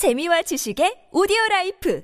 재미와 지식의 오디오라이프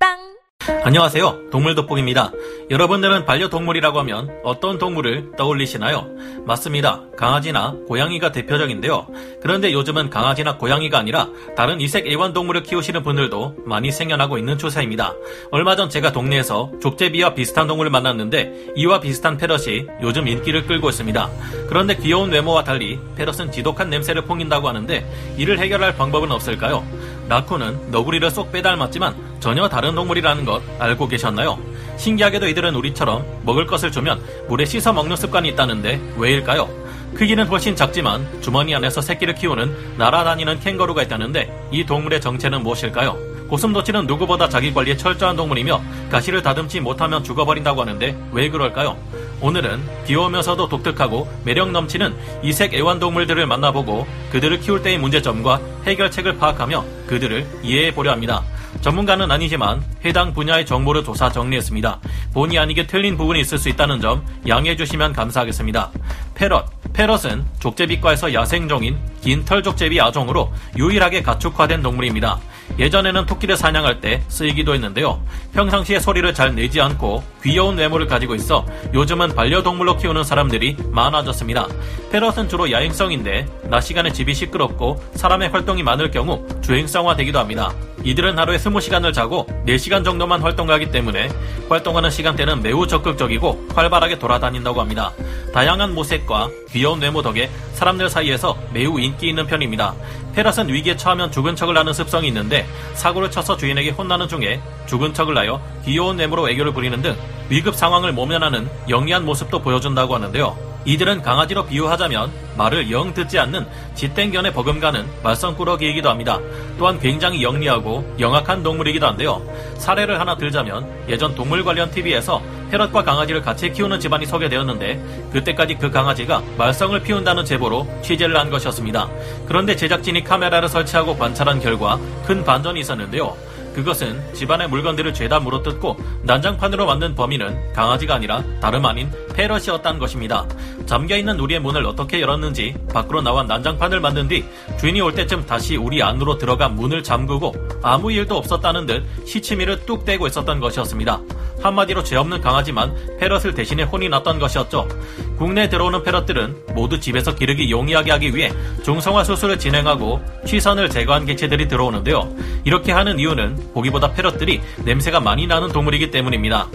팝빵! 안녕하세요, 동물돋보기입니다. 여러분들은 반려동물이라고 하면 어떤 동물을 떠올리시나요? 맞습니다, 강아지나 고양이가 대표적인데요. 그런데 요즘은 강아지나 고양이가 아니라 다른 이색 애완동물을 키우시는 분들도 많이 생겨나고 있는 추세입니다. 얼마 전 제가 동네에서 족제비와 비슷한 동물을 만났는데 이와 비슷한 페럿이 요즘 인기를 끌고 있습니다. 그런데 귀여운 외모와 달리 페럿은 지독한 냄새를 풍긴다고 하는데 이를 해결할 방법은 없을까요? 라쿤은 너구리를 쏙 빼닮았지만 전혀 다른 동물이라는 것 알고 계셨나요? 신기하게도 이들은 우리처럼 먹을 것을 주면 물에 씻어 먹는 습관이 있다는데 왜일까요? 크기는 훨씬 작지만 주머니 안에서 새끼를 키우는 날아다니는 캥거루가 있다는데 이 동물의 정체는 무엇일까요? 고슴도치는 누구보다 자기 관리에 철저한 동물이며 가시를 다듬지 못하면 죽어버린다고 하는데 왜 그럴까요? 오늘은 귀여우면서도 독특하고 매력 넘치는 이색 애완동물들을 만나보고 그들을 키울 때의 문제점과 해결책을 파악하며 그들을 이해해보려 합니다. 전문가는 아니지만 해당 분야의 정보를 조사 정리했습니다. 본의 아니게 틀린 부분이 있을 수 있다는 점 양해해 주시면 감사하겠습니다. 페럿은 족제비과에서 야생종인 긴 털족제비 아종으로 유일하게 가축화된 동물입니다. 예전에는 토끼를 사냥할 때 쓰이기도 했는데요. 평상시에 소리를 잘 내지 않고 귀여운 외모를 가지고 있어 요즘은 반려동물로 키우는 사람들이 많아졌습니다. 페럿은 주로 야행성인데 낮 시간에 집이 시끄럽고 사람의 활동이 많을 경우 주행성화되기도 합니다. 이들은 하루에 20시간을 자고 4시간 정도만 활동하기 때문에 활동하는 시간대는 매우 적극적이고 활발하게 돌아다닌다고 합니다. 다양한 모색과 귀여운 외모 덕에 사람들 사이에서 매우 인기 있는 편입니다. 페럿은 위기에 처하면 죽은 척을 하는 습성이 있는데 사고를 쳐서 주인에게 혼나는 중에 죽은 척을 하여 귀여운 외모로 애교를 부리는 등 위급 상황을 모면하는 영리한 모습도 보여준다고 하는데요. 이들은 강아지로 비유하자면 말을 영 듣지 않는 짖땡견에 버금가는 말썽꾸러기이기도 합니다. 또한 굉장히 영리하고 영악한 동물이기도 한데요. 사례를 하나 들자면 예전 동물 관련 TV에서 페럿과 강아지를 같이 키우는 집안이 소개되었는데 그때까지 그 강아지가 말썽을 피운다는 제보로 취재를 한 것이었습니다. 그런데 제작진이 카메라를 설치하고 관찰한 결과 큰 반전이 있었는데요. 그것은 집안의 물건들을 죄다 물어뜯고 난장판으로 만든 범인은 강아지가 아니라 다름 아닌 페럿이었다는 것입니다. 잠겨있는 우리의 문을 어떻게 열었는지 밖으로 나와 난장판을 만든 뒤 주인이 올 때쯤 다시 우리 안으로 들어가 문을 잠그고 아무 일도 없었다는 듯 시치미를 뚝 떼고 있었던 것이었습니다. 한마디로 죄 없는 강아지만 페럿을 대신해 혼이 났던 것이었죠. 국내에 들어오는 페럿들은 모두 집에서 기르기 용이하게 하기 위해 중성화 수술을 진행하고 취선을 제거한 개체들이 들어오는데요. 이렇게 하는 이유는 보기보다 페럿들이 냄새가 많이 나는 동물이기 때문입니다.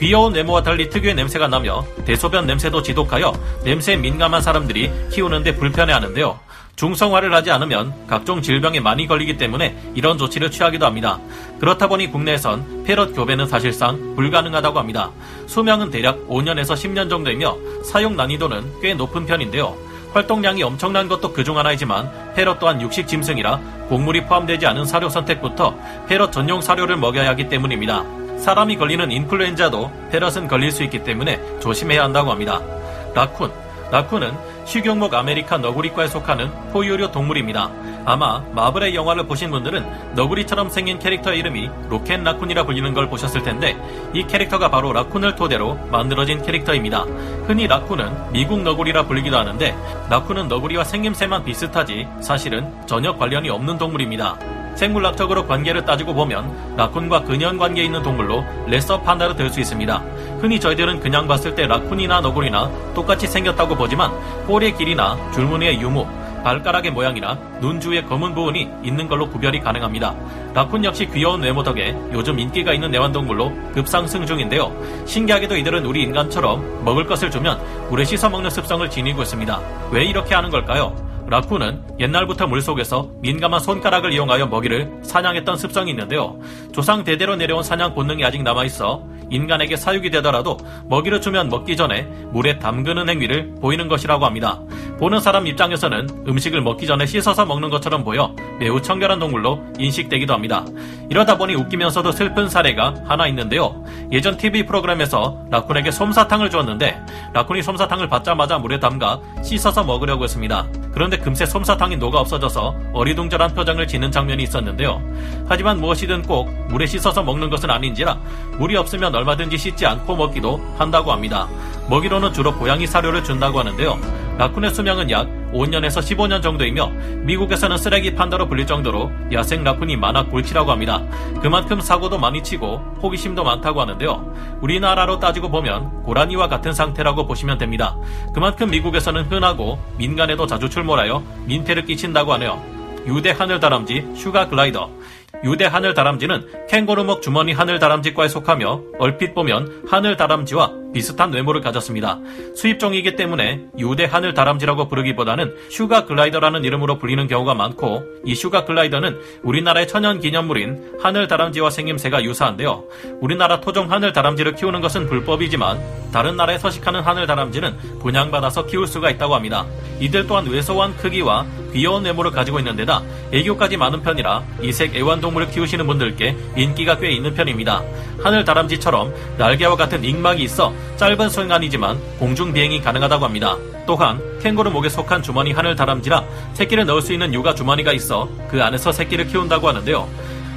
귀여운 외모와 달리 특유의 냄새가 나며 대소변 냄새도 지독하여 냄새에 민감한 사람들이 키우는데 불편해하는데요. 중성화를 하지 않으면 각종 질병에 많이 걸리기 때문에 이런 조치를 취하기도 합니다. 그렇다 보니 국내에선 페럿 교배는 사실상 불가능하다고 합니다. 수명은 대략 5년에서 10년 정도이며 사용 난이도는 꽤 높은 편인데요. 활동량이 엄청난 것도 그중 하나이지만 페럿 또한 육식 짐승이라 곡물이 포함되지 않은 사료 선택부터 페럿 전용 사료를 먹여야 하기 때문입니다. 사람이 걸리는 인플루엔자도 페럿은 걸릴 수 있기 때문에 조심해야 한다고 합니다. 라쿤은 식용목 아메리카 너구리과에 속하는 포유류 동물입니다. 아마 마블의 영화를 보신 분들은 너구리처럼 생긴 캐릭터의 이름이 로켓 라쿤이라 불리는 걸 보셨을 텐데 이 캐릭터가 바로 라쿤을 토대로 만들어진 캐릭터입니다. 흔히 라쿤은 미국 너구리라 불리기도 하는데 라쿤은 너구리와 생김새만 비슷하지 사실은 전혀 관련이 없는 동물입니다. 생물학적으로 관계를 따지고 보면 라쿤과 근연 관계에 있는 동물로 레서 판다를 들 수 있습니다. 흔히 저희들은 그냥 봤을 때 라쿤이나 너구리나 똑같이 생겼다고 보지만 꼬리의 길이나 줄무늬의 유무, 발가락의 모양이나 눈 주위에 검은 부분이 있는 걸로 구별이 가능합니다. 라쿤 역시 귀여운 외모 덕에 요즘 인기가 있는 애완동물로 급상승 중인데요. 신기하게도 이들은 우리 인간처럼 먹을 것을 주면 물에 씻어 먹는 습성을 지니고 있습니다. 왜 이렇게 하는 걸까요? 라쿤은 옛날부터 물속에서 민감한 손가락을 이용하여 먹이를 사냥했던 습성이 있는데요. 조상 대대로 내려온 사냥 본능이 아직 남아있어 인간에게 사육이 되더라도 먹이를 주면 먹기 전에 물에 담그는 행위를 보이는 것이라고 합니다. 보는 사람 입장에서는 음식을 먹기 전에 씻어서 먹는 것처럼 보여 매우 청결한 동물로 인식되기도 합니다. 이러다 보니 웃기면서도 슬픈 사례가 하나 있는데요. 예전 TV 프로그램에서 라쿤에게 솜사탕을 주었는데 라쿤이 솜사탕을 받자마자 물에 담가 씻어서 먹으려고 했습니다. 그런데 금세 솜사탕이 녹아 없어져서 어리둥절한 표정을 짓는 장면이 있었는데요. 하지만 무엇이든 꼭 물에 씻어서 먹는 것은 아닌지라 물이 없으면 얼마든지 씻지 않고 먹기도 한다고 합니다. 먹이로는 주로 고양이 사료를 준다고 하는데요. 라쿤의 수명은 약 5년에서 15년 정도이며 미국에서는 쓰레기 판다로 불릴 정도로 야생 라쿤이 많아 골치라고 합니다. 그만큼 사고도 많이 치고 호기심도 많다고 하는데요. 우리나라로 따지고 보면 고라니와 같은 상태라고 보시면 됩니다. 그만큼 미국에서는 흔하고 민간에도 자주 출몰하여 민폐를 끼친다고 하네요. 유대 하늘다람쥐 슈가글라이더. 유대 하늘다람쥐는 캥거루목 주머니 하늘다람쥐과에 속하며 얼핏 보면 하늘다람쥐와 비슷한 외모를 가졌습니다. 수입종이기 때문에 유대 하늘다람쥐라고 부르기보다는 슈가글라이더라는 이름으로 불리는 경우가 많고, 이 슈가글라이더는 우리나라의 천연기념물인 하늘다람쥐와 생김새가 유사한데요. 우리나라 토종 하늘다람쥐를 키우는 것은 불법이지만 다른 나라에 서식하는 하늘다람쥐는 분양받아서 키울 수가 있다고 합니다. 이들 또한 왜소한 크기와 귀여운 외모를 가지고 있는 데다 애교까지 많은 편이라 이색 애완동물을 키우시는 분들께 인기가 꽤 있는 편입니다. 하늘다람쥐처럼 날개와 같은 잉막이 있어 짧은 순간이지만 공중비행이 가능하다고 합니다. 또한 캥거루 목에 속한 주머니 하늘다람쥐라 새끼를 넣을 수 있는 육아 주머니가 있어 그 안에서 새끼를 키운다고 하는데요.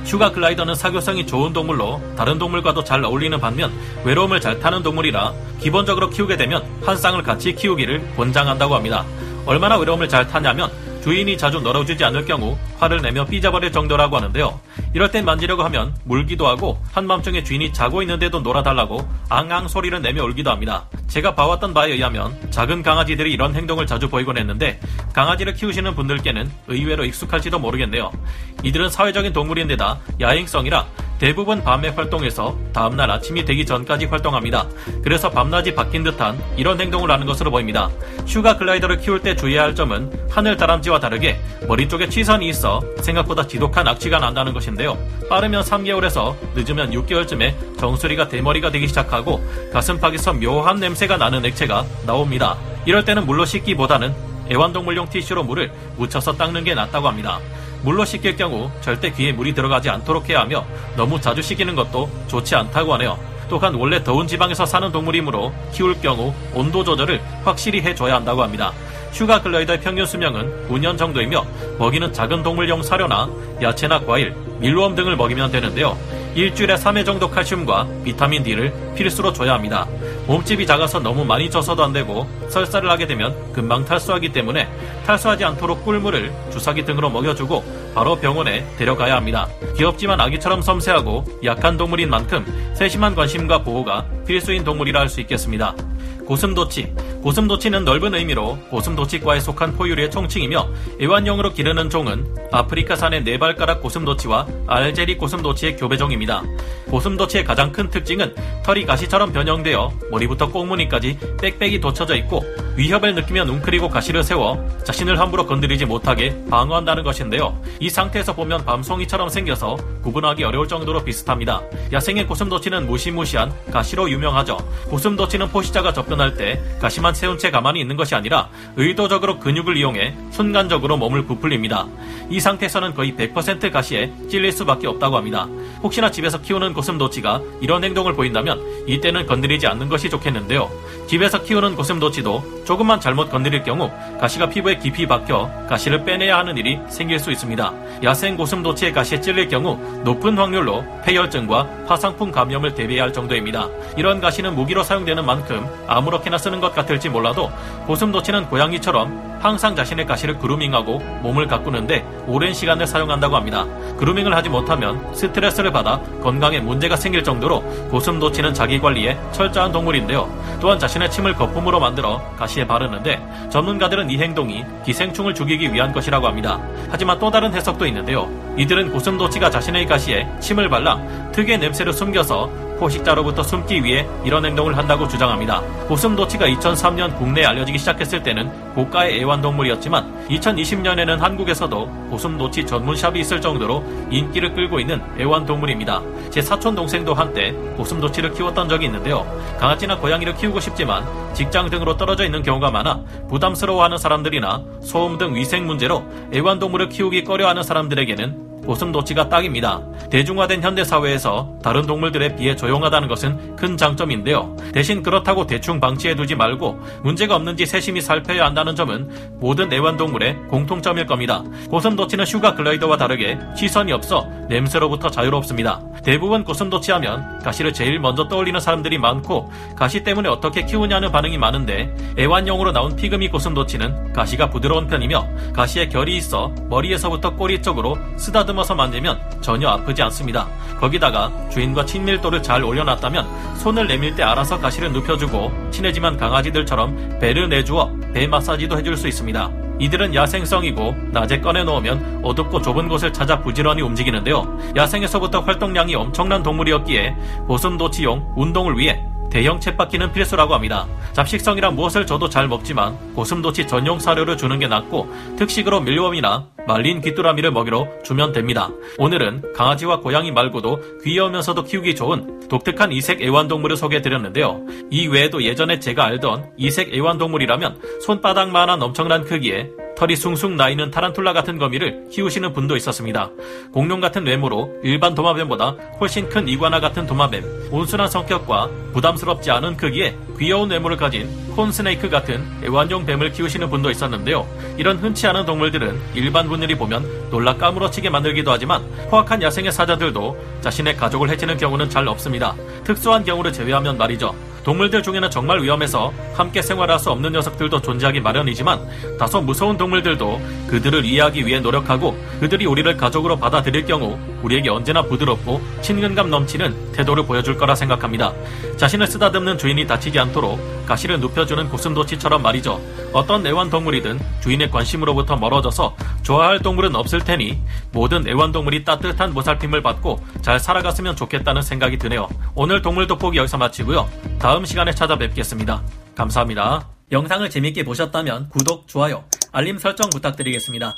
슈가글라이더는 사교성이 좋은 동물로 다른 동물과도 잘 어울리는 반면 외로움을 잘 타는 동물이라 기본적으로 키우게 되면 한 쌍을 같이 키우기를 권장한다고 합니다. 얼마나 외로움을 잘 타냐면 주인이 자주 널어주지 않을 경우 화를 내며 삐져버릴 정도라고 하는데요. 이럴 땐 만지려고 하면 물기도 하고 한밤중에 주인이 자고 있는데도 놀아달라고 앙앙 소리를 내며 울기도 합니다. 제가 봐왔던 바에 의하면 작은 강아지들이 이런 행동을 자주 보이곤 했는데 강아지를 키우시는 분들께는 의외로 익숙할지도 모르겠네요. 이들은 사회적인 동물인데다 야행성이라 대부분 밤에 활동해서 다음날 아침이 되기 전까지 활동합니다. 그래서 밤낮이 바뀐 듯한 이런 행동을 하는 것으로 보입니다. 슈가글라이더를 키울 때 주의해야 할 점은 하늘다람쥐와 다르게 머리 쪽에 취선이 있어 생각보다 지독한 악취가 난다는 것인데요. 빠르면 3개월에서 늦으면 6개월쯤에 정수리가 대머리가 되기 시작하고 가슴팍에서 묘한 냄새가 나는 액체가 나옵니다. 이럴 때는 물로 씻기보다는 애완동물용 티슈로 물을 묻혀서 닦는 게 낫다고 합니다. 물로 씻길 경우 절대 귀에 물이 들어가지 않도록 해야 하며 너무 자주 씻기는 것도 좋지 않다고 하네요. 또한 원래 더운 지방에서 사는 동물이므로 키울 경우 온도 조절을 확실히 해줘야 한다고 합니다. 슈가글라이더의 평균 수명은 5년 정도이며 먹이는 작은 동물용 사료나 야채나 과일, 밀웜 등을 먹이면 되는데요. 일주일에 3회 정도 칼슘과 비타민 D를 필수로 줘야 합니다. 몸집이 작아서 너무 많이 쪄서도 안되고 설사를 하게 되면 금방 탈수하기 때문에 탈수하지 않도록 꿀물을 주사기 등으로 먹여주고 바로 병원에 데려가야 합니다. 귀엽지만 아기처럼 섬세하고 약한 동물인 만큼 세심한 관심과 보호가 필수인 동물이라 할 수 있겠습니다. 고슴도치. 고슴도치는 넓은 의미로 고슴도치과에 속한 포유류의 총칭이며 애완용으로 기르는 종은 아프리카산의 네 발가락 고슴도치와 알제리 고슴도치의 교배종입니다. 고슴도치의 가장 큰 특징은 털이 가시처럼 변형되어 머리부터 꽁무니까지 빽빽이 돋쳐져 있고 위협을 느끼면 웅크리고 가시를 세워 자신을 함부로 건드리지 못하게 방어한다는 것인데요. 이 상태에서 보면 밤송이처럼 생겨서 구분하기 어려울 정도로 비슷합니다. 야생의 고슴도치는 무시무시한 가시로 유명하죠. 고슴도치는 포식자가 접근할 때 가시만 세운 채 가만히 있는 것이 아니라 의도적으로 근육을 이용해 순간적으로 몸을 부풀립니다. 이 상태에서는 거의 100% 가시에 찔릴 수밖에 없다고 합니다. 혹시나 집에서 키우는 고슴도치가 이런 행동을 보인다면 이때는 건드리지 않는 것이 좋겠는데요. 집에서 키우는 고슴도치도 조금만 잘못 건드릴 경우 가시가 피부에 깊이 박혀 가시를 빼내야 하는 일이 생길 수 있습니다. 야생 고슴도치의 가시에 찔릴 경우 높은 확률로 폐혈증과 화상풍 감염을 대비해야 할 정도입니다. 이런 가시는 무기로 사용되는 만큼 아무렇게나 쓰는 것 같을지 몰라도 고슴도치는 고양이처럼 항상 자신의 가시를 그루밍하고 몸을 가꾸는데 오랜 시간을 사용한다고 합니다. 그루밍을 하지 못하면 스트레스를 받아 건강에 문제가 생길 정도로 고슴도치는 자기관리에 철저한 동물인데요. 또한 자신의 침을 거품으로 만들어 가시에 바르는데 전문가들은 이 행동이 기생충을 죽이기 위한 것이라고 합니다. 하지만 또 다른 해석도 있는데요. 이들은 고슴도치가 자신의 가시에 침을 발라 특유의 냄새를 숨겨서 포식자로부터 숨기 위해 이런 행동을 한다고 주장합니다. 고슴도치가 2003년 국내에 알려지기 시작했을 때는 고가의 애완동물이었지만 2020년에는 한국에서도 고슴도치 전문샵이 있을 정도로 인기를 끌고 있는 애완동물입니다. 제 사촌동생도 한때 고슴도치를 키웠던 적이 있는데요. 강아지나 고양이를 키우고 싶지만 직장 등으로 떨어져 있는 경우가 많아 부담스러워하는 사람들이나 소음 등 위생 문제로 애완동물을 키우기 꺼려하는 사람들에게는 고슴도치가 딱입니다. 대중화된 현대사회에서 다른 동물들에 비해 조용하다는 것은 큰 장점인데요. 대신 그렇다고 대충 방치해두지 말고 문제가 없는지 세심히 살펴야 한다는 점은 모든 애완동물의 공통점일 겁니다. 고슴도치는 슈가글라이더와 다르게 시선이 없어 냄새로부터 자유롭습니다. 대부분 고슴도치 하면 가시를 제일 먼저 떠올리는 사람들이 많고 가시 때문에 어떻게 키우냐는 반응이 많은데 애완용으로 나온 피그미 고슴도치는 가시가 부드러운 편이며 가시에 결이 있어 머리에서부터 꼬리 쪽으로 쓰다듬어서 만지면 전혀 아프지 않습니다. 거기다가 주인과 친밀도를 잘 올려놨다면 손을 내밀 때 알아서 가시를 눕혀주고 친해지만 강아지들처럼 배를 내주어 배 마사지도 해줄 수 있습니다. 이들은 야생성이고 낮에 꺼내놓으면 어둡고 좁은 곳을 찾아 부지런히 움직이는데요. 야생에서부터 활동량이 엄청난 동물이었기에 고슴도치용 운동을 위해 대형 쳇바퀴는 필수라고 합니다. 잡식성이란 무엇을 줘도 잘 먹지만 고슴도치 전용 사료를 주는 게 낫고 특식으로 밀웜이나 말린 귀뚜라미를 먹이로 주면 됩니다. 오늘은 강아지와 고양이 말고도 귀여우면서도 키우기 좋은 독특한 이색 애완동물을 소개해드렸는데요. 이 외에도 예전에 제가 알던 이색 애완동물이라면 손바닥만한 엄청난 크기에 털이 숭숭 나이는 타란툴라 같은 거미를 키우시는 분도 있었습니다. 공룡 같은 외모로 일반 도마뱀보다 훨씬 큰 이구아나 같은 도마뱀, 온순한 성격과 부담스럽지 않은 크기에 귀여운 외모를 가진 콘스네이크 같은 애완용 뱀을 키우시는 분도 있었는데요. 이런 흔치 않은 동물들은 일반 분들이 보면 놀라 까무러치게 만들기도 하지만 포악한 야생의 사자들도 자신의 가족을 해치는 경우는 잘 없습니다. 특수한 경우를 제외하면 말이죠. 동물들 중에는 정말 위험해서 함께 생활할 수 없는 녀석들도 존재하기 마련이지만 다소 무서운 동물들도 그들을 이해하기 위해 노력하고 그들이 우리를 가족으로 받아들일 경우 우리에게 언제나 부드럽고 친근감 넘치는 태도를 보여줄 거라 생각합니다. 자신을 쓰다듬는 주인이 다치지 않도록 가시를 눕혀주는 고슴도치처럼 말이죠. 어떤 애완동물이든 주인의 관심으로부터 멀어져서 좋아할 동물은 없을 테니 모든 애완동물이 따뜻한 보살핌을 받고 잘 살아갔으면 좋겠다는 생각이 드네요. 오늘 동물돋보기 여기서 마치고요. 다음 시간에 찾아뵙겠습니다. 감사합니다. 영상을 재밌게 보셨다면 구독, 좋아요, 알림 설정 부탁드리겠습니다.